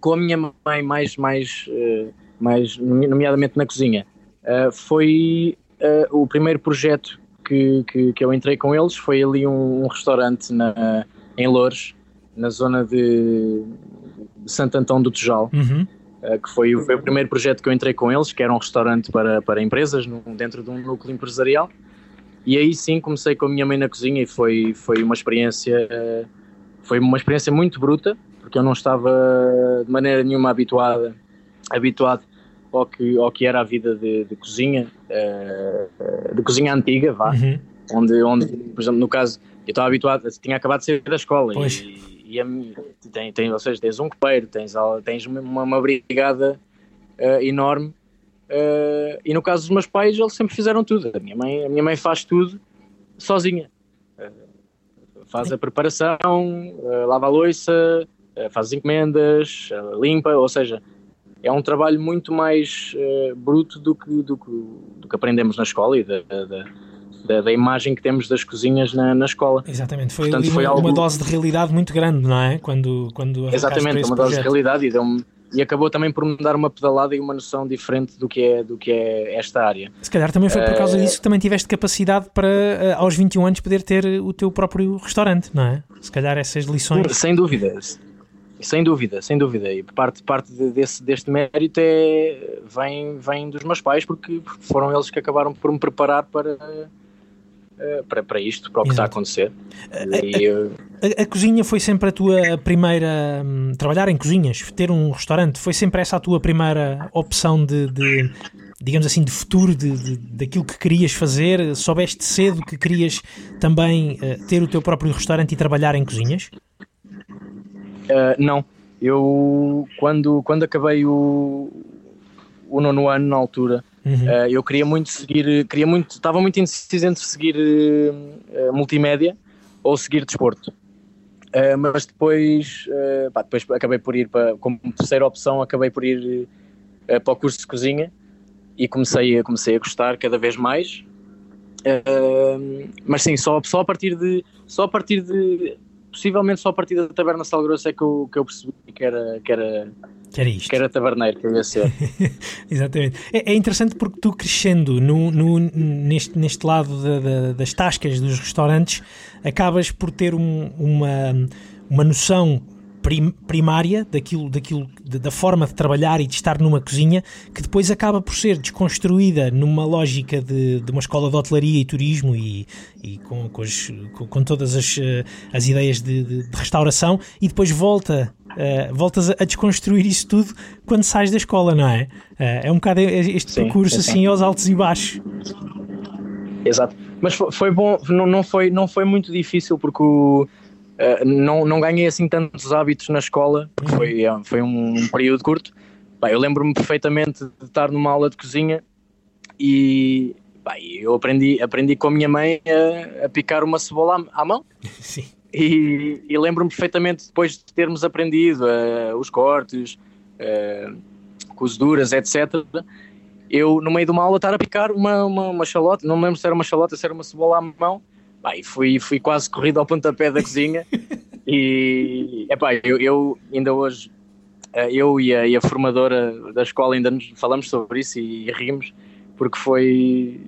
com a minha mãe, mais, mais, uh, mais nomeadamente na cozinha, uh, foi uh, o primeiro projeto que, que, que eu entrei com eles, foi ali um, um restaurante na, em Loures, na zona de, de Santo Antão do Tejal, uhum. uh, que foi, foi o primeiro projeto que eu entrei com eles, que era um restaurante para, para empresas, no, dentro de um núcleo empresarial, e aí sim comecei com a minha mãe na cozinha e foi, foi uma experiência... Uh, Foi uma experiência muito bruta, porque eu não estava de maneira nenhuma habituada, habituado ao que, ao que era a vida de, de cozinha, de cozinha antiga, vá. Uhum. Onde, onde, por exemplo, no caso, eu estava habituado, tinha acabado de sair da escola. Pois. E, e a, tem, tem, ou seja, tens um copeiro, tens, tens uma, uma brigada uh, enorme. Uh, e no caso dos meus pais, eles sempre fizeram tudo. A minha mãe, a minha mãe faz tudo sozinha. Faz a preparação, lava a louça, faz as encomendas, limpa, ou seja, é um trabalho muito mais uh, bruto do que, do, que, do que aprendemos na escola e da, da, da, da imagem que temos das cozinhas na, na escola. Exatamente, foi, Portanto, foi uma, algo... uma dose de realidade muito grande, não é? Quando, quando Exatamente, uma projeto. dose de realidade e, deu-me, e acabou também por me dar uma pedalada e uma noção diferente do que é, do que é esta área. Se calhar também foi por causa uh... disso que também tiveste capacidade para, aos vinte e um anos, poder ter o teu próprio restaurante, não é? Se calhar essas lições... Sem dúvidas. Sem dúvida, sem dúvida, e parte, parte desse, deste mérito é, vem, vem dos meus pais, porque foram eles que acabaram por me preparar para, para, para isto, para o que Exato. Está a acontecer. A, eu... a, a cozinha foi sempre a tua primeira, trabalhar em cozinhas, ter um restaurante, foi sempre essa a tua primeira opção de, de digamos assim, de futuro, de, de, daquilo que querias fazer? Soubeste cedo que querias também ter o teu próprio restaurante e trabalhar em cozinhas? Uh, não, eu quando, quando acabei o, o nono ano na altura, uhum. uh, eu queria muito seguir, queria muito, estava muito indeciso entre seguir uh, multimédia ou seguir desporto, uh, mas depois, uh, pá, depois acabei por ir, para, como terceira opção, acabei por ir uh, para o curso de cozinha e comecei, comecei a gostar cada vez mais, uh, mas sim, só, só a partir de... Só a partir de possivelmente só a partir da Taberna Sal Grosso é que eu, que eu percebi que era, que era, que era, isto. Que era taberneiro, que eu ia ser. Exatamente. É, é interessante porque tu crescendo no, no, neste, neste lado da, da, das tascas dos restaurantes, acabas por ter um, uma, uma noção primária daquilo, daquilo, da forma de trabalhar e de estar numa cozinha, que depois acaba por ser desconstruída numa lógica de, de uma escola de hotelaria e turismo e, e com, com, as, com todas as, as ideias de, de, de restauração, e depois volta, uh, voltas a desconstruir isso tudo quando sais da escola, não é? Uh, é um bocado este sim, percurso sim. assim aos altos e baixos. Exato, mas foi, foi bom, não, não, foi, não foi muito difícil porque o Uh, não, não ganhei assim tantos hábitos na escola, porque foi, foi um, um período curto. Bah, eu lembro-me perfeitamente de estar numa aula de cozinha e bah, eu aprendi, aprendi com a minha mãe a, a picar uma cebola à, à mão. Sim. E, e lembro-me perfeitamente depois de termos aprendido uh, os cortes, uh, cozeduras, etcétera. Eu, no meio de uma aula, estar a picar uma, uma, uma xalota, não me lembro se era uma xalota, se era uma cebola à mão. Pai, fui, fui quase corrido ao pontapé da cozinha e epá, eu, eu ainda hoje, eu e a, e a formadora da escola ainda nos falamos sobre isso e, e rimos, porque foi,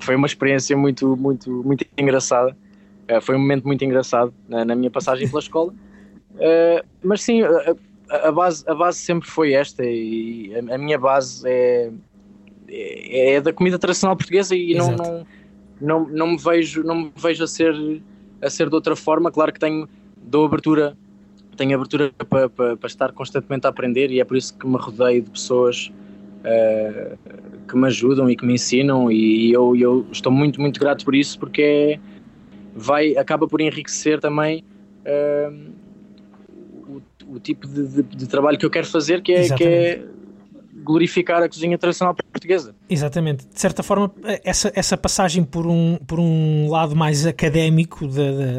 foi uma experiência muito, muito, muito engraçada, uh, foi um momento muito engraçado na, na minha passagem pela escola, uh, mas sim, a, a, base, a base sempre foi esta e a, a minha base é, é, é da comida tradicional portuguesa e não... não Não, não, me vejo, não me vejo a ser, a ser de outra forma. Claro que tenho, dou abertura, tenho abertura para, para, para estar constantemente a aprender e é por isso que me rodeio de pessoas uh, que me ajudam e que me ensinam e eu, eu estou muito, muito grato por isso, porque é, vai, acaba por enriquecer também uh, o, o tipo de, de, de trabalho que eu quero fazer, que é... Que é glorificar a cozinha tradicional portuguesa. Exatamente. De certa forma, essa, essa passagem por um, por um lado mais académico da,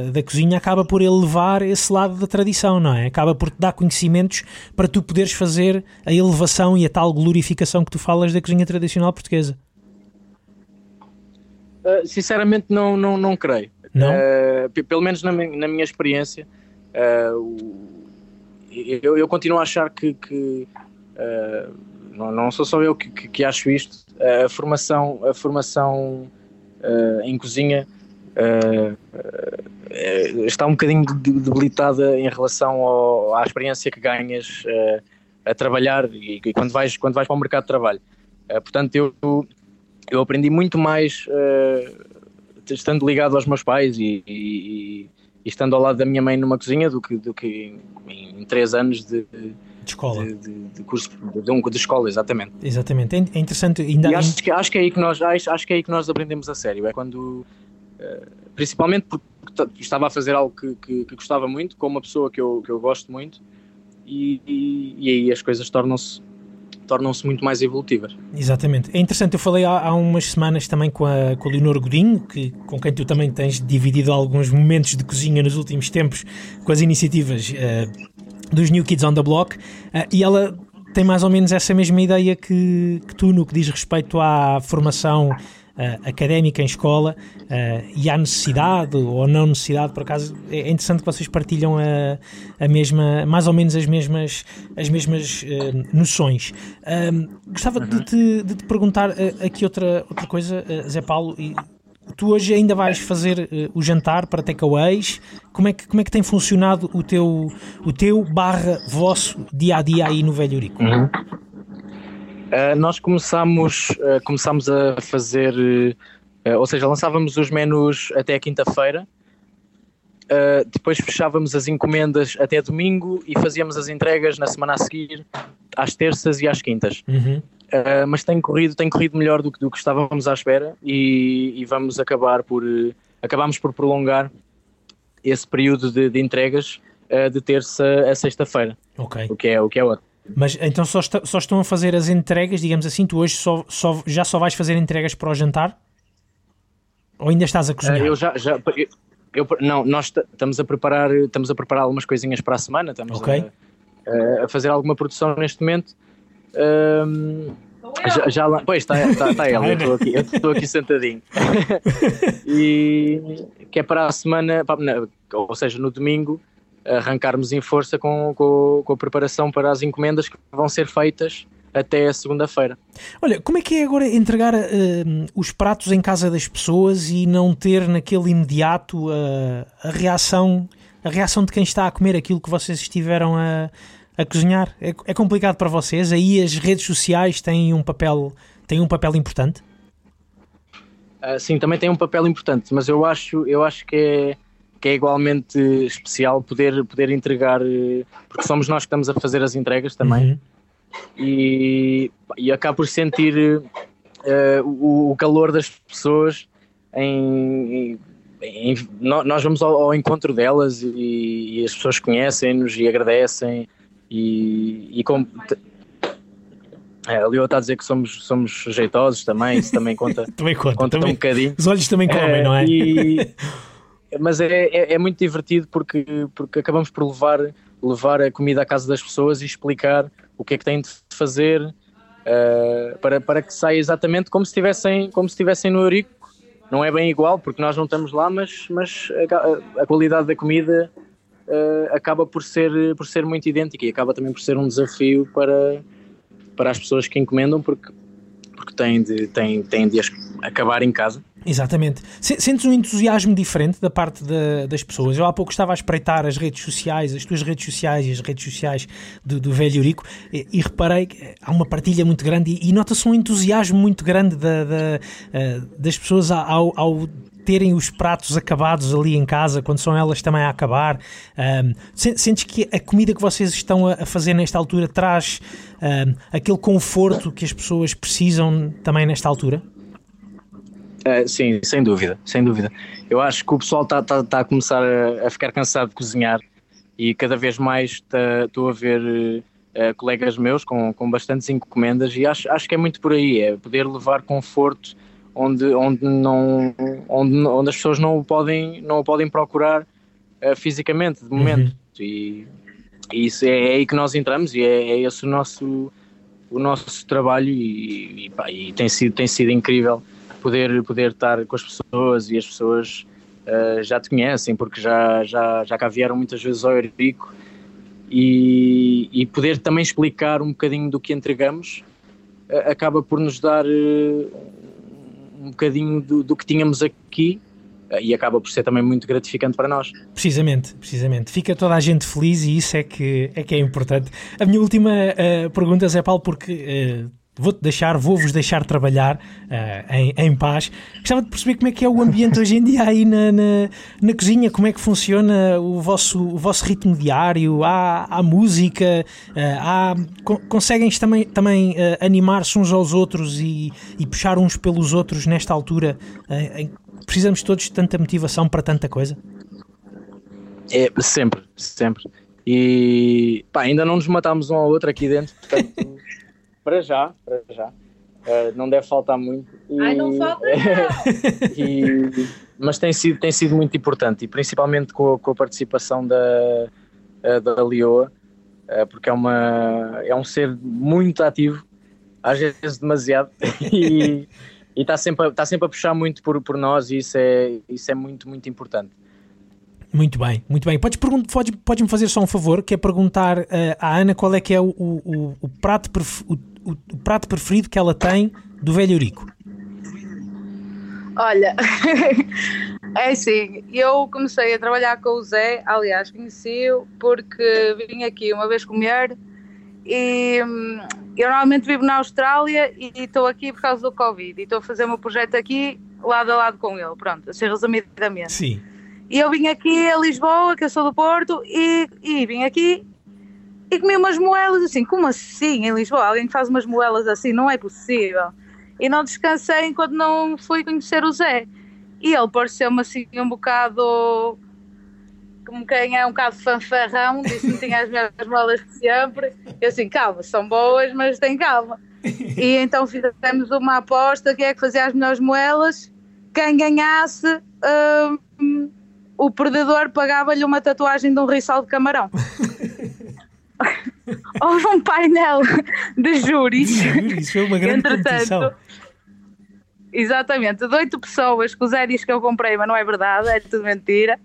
da, da cozinha acaba por elevar esse lado da tradição, não é? Acaba por te dar conhecimentos para tu poderes fazer a elevação e a tal glorificação que tu falas da cozinha tradicional portuguesa. Uh, sinceramente, não, não, não creio. Não? Uh, p- pelo menos na, na minha experiência, uh, eu, eu continuo a achar que... que uh, Não, não sou só eu que, que, que acho isto, a formação, a formação uh, em cozinha uh, uh, está um bocadinho debilitada em relação ao, à experiência que ganhas uh, a trabalhar e, e quando, vais, quando vais para o mercado de trabalho. Uh, portanto, eu, eu aprendi muito mais uh, estando ligado aos meus pais e, e, e estando ao lado da minha mãe numa cozinha do que, do que em, em três anos de... De escola. De, de, de curso, de, de, de escola, exatamente. Exatamente, é interessante. Ainda e acho, que, acho, que é aí que nós, acho, acho que é aí que nós aprendemos a sério, é quando, principalmente porque estava a fazer algo que, que, que gostava muito, com uma pessoa que eu, que eu gosto muito, e, e, e aí as coisas tornam-se... tornam-se muito mais evolutivas. Exatamente. É interessante, eu falei há, há umas semanas também com a, com a Leonor Godinho, que, com quem tu também tens dividido alguns momentos de cozinha nos últimos tempos, com as iniciativas uh, dos New Kids on the Block, uh, e ela tem mais ou menos essa mesma ideia que, que tu, no que diz respeito à formação uh, académica em escola, uh, e à necessidade, ou não necessidade, por acaso, é interessante que vocês partilham a, a mesma, mais ou menos as mesmas, as mesmas uh, noções. Um, gostava de te, de te perguntar uh, aqui outra, outra coisa, uh, Zé Paulo, e tu hoje ainda vais fazer uh, o jantar para takeaways. Como é que, como é que tem funcionado o teu, o teu barra vosso dia-a-dia aí no Velho Eurico? Uhum. Uh, nós começámos, uh, começámos a fazer, uh, ou seja, lançávamos os menus até a quinta-feira, uh, depois fechávamos as encomendas até domingo e fazíamos as entregas na semana a seguir, às terças e às quintas. Uhum. Uh, mas tem corrido, tem corrido melhor do que, do que estávamos à espera e, e vamos acabar por, uh, acabamos por prolongar esse período de, de entregas uh, de terça a sexta-feira, okay. o que é, o que é ótimo. Mas então só, está, só estão a fazer as entregas, digamos assim, tu hoje só, só, já só vais fazer entregas para o jantar? Ou ainda estás a cozinhar? Eu já, já eu, eu, não, nós t- estamos a preparar estamos a preparar algumas coisinhas para a semana, estamos okay. a, a fazer alguma produção neste momento. Um, já, já, pois, está, está, está ela, eu estou aqui, eu estou aqui sentadinho. E que é para a semana, ou seja, no domingo, arrancarmos em força com, com, com a preparação para as encomendas que vão ser feitas até a segunda-feira. Olha, como é que é agora entregar uh, os pratos em casa das pessoas e não ter naquele imediato uh, a reação, a reação de quem está a comer aquilo que vocês estiveram a, a cozinhar? É, é complicado para vocês? Aí as redes sociais têm um papel, têm um papel importante? Uh, sim, também tem um papel importante, mas eu acho, eu acho que é, que é igualmente especial poder, poder entregar, porque somos nós que estamos a fazer as entregas também. Uhum. E, e acabo por sentir uh, o, o calor das pessoas em, em, em, nós vamos ao, ao encontro delas e, e as pessoas conhecem-nos e agradecem e, e com, t- a Leo está a dizer que somos, somos jeitosos também, isso também conta, também conta, conta também, um bocadinho, os olhos também comem, uh, não é? E, mas é, é, é muito divertido porque, porque acabamos por levar, levar a comida à casa das pessoas e explicar o que é que têm de fazer uh, para, para que saia exatamente como se estivessem, como se estivessem no Eurico. Não é bem igual, porque nós não estamos lá, mas, mas a, a qualidade da comida uh, acaba por ser, por ser muito idêntica e acaba também por ser um desafio para, para as pessoas que encomendam, porque, porque têm, de, têm, têm de acabar em casa. Exatamente. Sentes um entusiasmo diferente da parte de, das pessoas? Eu há pouco estava a espreitar as redes sociais, as tuas redes sociais e as redes sociais do, do Velho Eurico e, e reparei que há uma partilha muito grande e, e nota-se um entusiasmo muito grande da, da, das pessoas ao, ao terem os pratos acabados ali em casa, quando são elas também a acabar. Um, sentes que a comida que vocês estão a fazer nesta altura traz um, aquele conforto que as pessoas precisam também nesta altura? Uh, sim, sem dúvida, sem dúvida. Eu acho que o pessoal está tá, tá a começar a, a ficar cansado de cozinhar e cada vez mais estou tá, a ver uh, colegas meus com, com bastantes encomendas e acho, acho que é muito por aí, é poder levar conforto onde, onde, não, onde, onde as pessoas não o podem, não o podem procurar uh, fisicamente, de momento. Uhum. E, e isso é, é aí que nós entramos e é, é esse o nosso, o nosso trabalho e, e, pá, e tem sido, tem sido incrível. Poder, poder estar com as pessoas e as pessoas uh, já te conhecem porque já, já, já cá vieram muitas vezes ao Eurico e, e poder também explicar um bocadinho do que entregamos uh, acaba por nos dar uh, um bocadinho do, do que tínhamos aqui uh, e acaba por ser também muito gratificante para nós. Precisamente, precisamente. Fica toda a gente feliz e isso é que é, que é importante. A minha última uh, pergunta, Zé Paulo, porque... Uh, Vou-te deixar, vou-vos deixar trabalhar uh, em, em paz. Gostava de perceber como é que é o ambiente hoje em dia aí na, na, na cozinha, como é que funciona o vosso, o vosso ritmo diário, há, há música, uh, há, co- conseguem também, também uh, animar-se uns aos outros e, e puxar uns pelos outros nesta altura? Uh, em, precisamos todos de tanta motivação para tanta coisa? É, sempre, sempre. E pá, ainda não nos matámos um ao outro aqui dentro, portanto... Para já, para já. Uh, não deve faltar muito. E, Ai, não falta não. e, mas tem sido, tem sido muito importante, e principalmente com a, com a participação da, da Leoa, uh, porque é, uma, é um ser muito ativo, às vezes demasiado, e está sempre, tá sempre a puxar muito por, por nós, e isso é, isso é muito, muito importante. Muito bem, muito bem. Podes, podes, podes-me fazer só um favor, que é perguntar uh, à Ana qual é que é o, o, o, prato pref, o, o, o prato preferido que ela tem do Velho Eurico. Olha, é assim, eu comecei a trabalhar com o Zé, aliás, conheci-o porque vim aqui uma vez comer e eu normalmente vivo na Austrália e estou aqui por causa do Covid e estou a fazer o meu projeto aqui lado a lado com ele, pronto, assim resumidamente. Sim. E eu vim aqui a Lisboa, que eu sou do Porto, e, e vim aqui e comi umas moelas assim, como assim em Lisboa? Alguém faz umas moelas assim, não é possível. E não descansei enquanto não fui conhecer o Zé. E ele pareceu-me assim um bocado, como quem é um bocado fanfarrão, disse-me que tinha as mesmas moelas de sempre. Eu assim, calma, são boas, mas tem calma. E então fizemos uma aposta, quem é que fazia as melhores moelas, quem ganhasse... Hum, o perdedor pagava-lhe uma tatuagem de um riçal de camarão. Houve um painel de júris. De júris, foi uma grande competição. Exatamente, de oito pessoas que o Zé diz que eu comprei, mas não é verdade, é tudo mentira.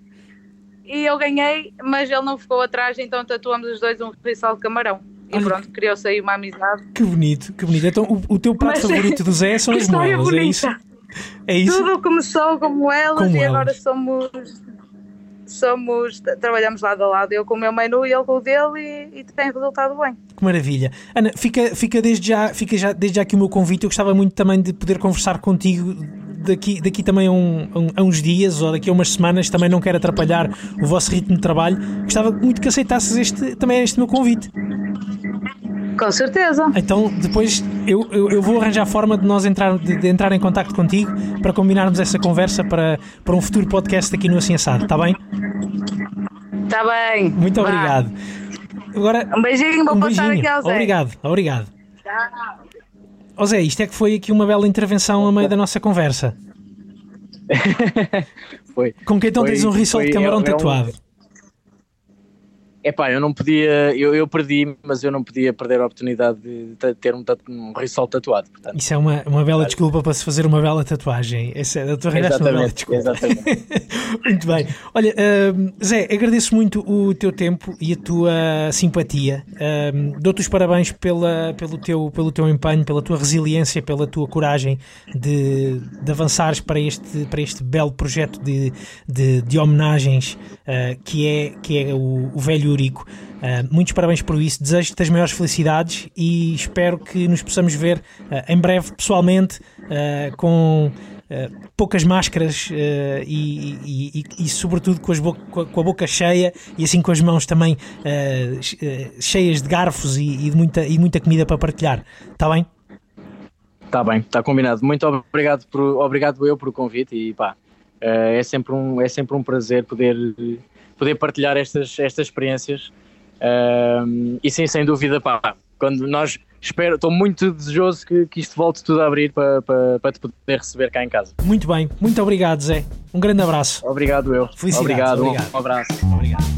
E eu ganhei, mas ele não ficou atrás, então tatuamos os dois um rissal de camarão. E olha, pronto, criou-se aí uma amizade. Que bonito, que bonito. Então o, o teu prato mas, favorito do Zé são as moelas, é isso? É isso? Tudo começou com moelas como e elas. Agora somos... Somos, trabalhamos lado a lado, eu com o meu menu e ele com o dele, e, e tem resultado bem. Que maravilha. Ana, fica, fica, desde, já, fica já, desde já aqui o meu convite. Eu gostava muito também de poder conversar contigo daqui, daqui também a, um, a uns dias ou daqui a umas semanas. Também não quero atrapalhar o vosso ritmo de trabalho. Gostava muito que aceitasses este, também este meu convite. Com certeza. Então depois eu, eu, eu vou arranjar a forma de nós entrar, de, de entrar em contacto contigo para combinarmos essa conversa para, para um futuro podcast aqui no Assim Assado, está bem? Está bem. Muito vai. Obrigado. Agora, um beijinho, vou um passar beijinho. Aqui ao Zé. Obrigado, obrigado. Tchau. Ó Zé, isto é que foi aqui uma bela intervenção a meio da nossa conversa. Foi. Com quem então tens um rissol de camarão eu, tatuado? Eu... Epá, eu não podia, eu, eu perdi, mas eu não podia perder a oportunidade de ter um, um rissol tatuado. Portanto. Isso é uma, uma bela claro. Desculpa para se fazer uma bela tatuagem. Essa é a tua realidade, uma bela desculpa. Exatamente. Muito bem. Olha, uh, Zé, agradeço muito o teu tempo e a tua simpatia. Uh, dou-te os parabéns pela, pelo, teu, pelo teu empenho, pela tua resiliência, pela tua coragem de, de avançares para este, para este belo projeto de, de, de homenagens uh, que, é, que é o, o Velho Eurico. Uh, muitos parabéns por isso, desejo-te as maiores felicidades e espero que nos possamos ver uh, em breve pessoalmente uh, com uh, poucas máscaras uh, e, e, e, e sobretudo com, as bo- com a boca cheia e assim com as mãos também uh, cheias de garfos e, e, de muita, e muita comida para partilhar, está bem? Está bem, está combinado. Muito obrigado, por, obrigado eu por o convite e pá, uh, é, sempre um, é sempre um prazer poder... poder partilhar estas, estas experiências uh, e sim, sem dúvida pá, quando nós espero, estou muito desejoso que, que isto volte tudo a abrir para, para, para te poder receber cá em casa. Muito bem, muito obrigado Zé, um grande abraço. Obrigado eu, obrigado, obrigado, um abraço. Obrigado.